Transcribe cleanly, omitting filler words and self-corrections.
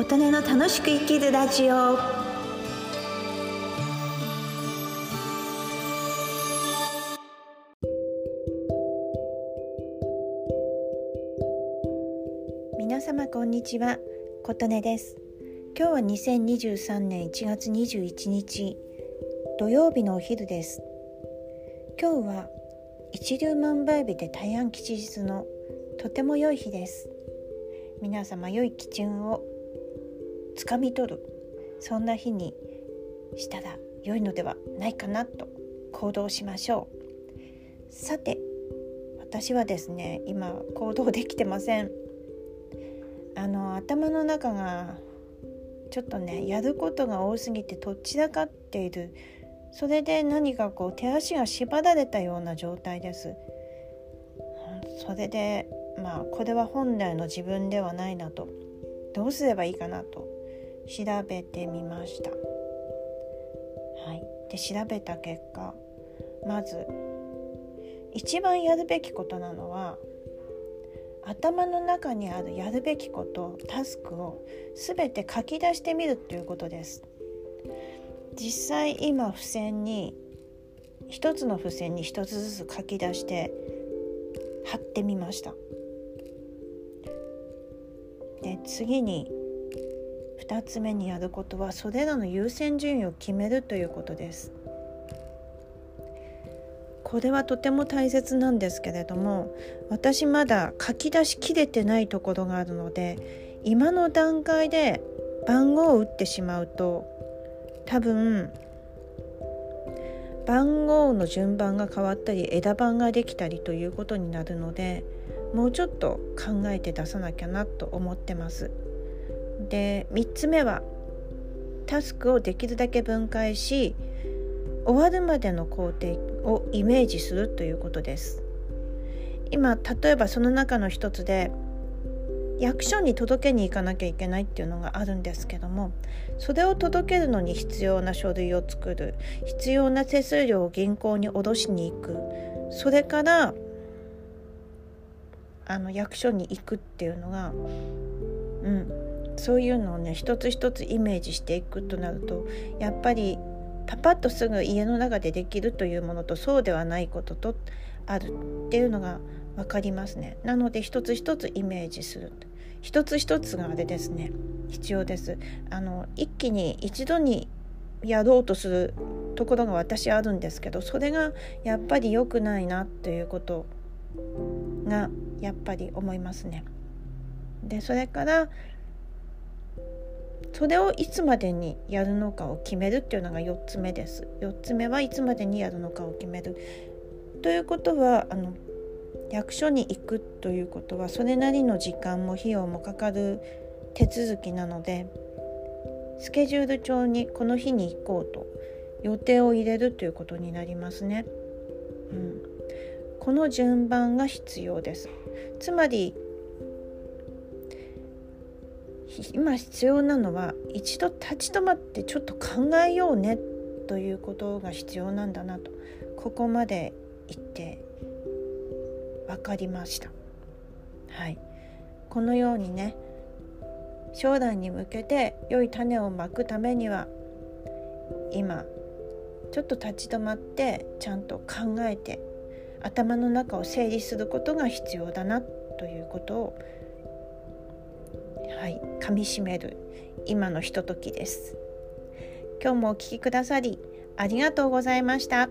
琴音の楽しく生きるラジオ。皆様こんにちは、琴音です。今日は2023年1月21日土曜日のお昼です。今日は一粒万倍日で大安吉日のとても良い日です。皆様良い基準をつかみ取る、そんな日にしたら良いのではないかなと行動しましょう。さて、私はですね、今行動できてません。頭の中がちょっとね、やることが多すぎてとっちらかっている。それで何かこう手足が縛られたような状態です。それでこれは本来の自分ではないなと、どうすればいいかなと調べてみました。で、調べた結果、まず一番やるべきことなのは、頭の中にあるやるべきこと、タスクを全て書き出してみるということです。実際今付箋に一つの付箋に一つずつ書き出して貼ってみました。で、次に2つ目にやることは、それらの優先順位を決めるということです。これはとても大切なんですけれども、私まだ書き出しきれてないところがあるので、今の段階で番号を打ってしまうと、多分番号の順番が変わったり枝番ができたりということになるので、もうちょっと考えて出さなきゃなと思ってます。で、3つ目はタスクをできるだけ分解し、終わるまでの工程をイメージするということです。今例えばその中の一つで役所に届けに行かなきゃいけないっていうのがあるんですけども、それを届けるのに必要な書類を作る、必要な手数料を銀行に下ろしに行く、それから役所に行くっていうのが、そういうのをね、一つ一つイメージしていくとなると、やっぱりパパッとすぐ家の中でできるというものと、そうではないこととあるっていうのが分かりますね。なので一つ一つイメージする、一つ一つがあれですね、必要です。一気に一度にやろうとするところが私あるんですけど、それがやっぱり良くないなということがやっぱり思いますね。で、それからそれをいつまでにやるのかを決めるっていうのが4つ目です。4つ目はいつまでにやるのかを決めるということは、役所に行くということはそれなりの時間も費用もかかる手続きなので、スケジュール帳にこの日に行こうと予定を入れるということになりますね。この順番が必要です。つまり今必要なのは、一度立ち止まってちょっと考えようねということが必要なんだなと、ここまで言って分かりました。このようにね、将来に向けて良い種をまくためには、今ちょっと立ち止まってちゃんと考えて頭の中を整理することが必要だなということを、噛みしめる今のひとときです。今日もお聞きくださりありがとうございました。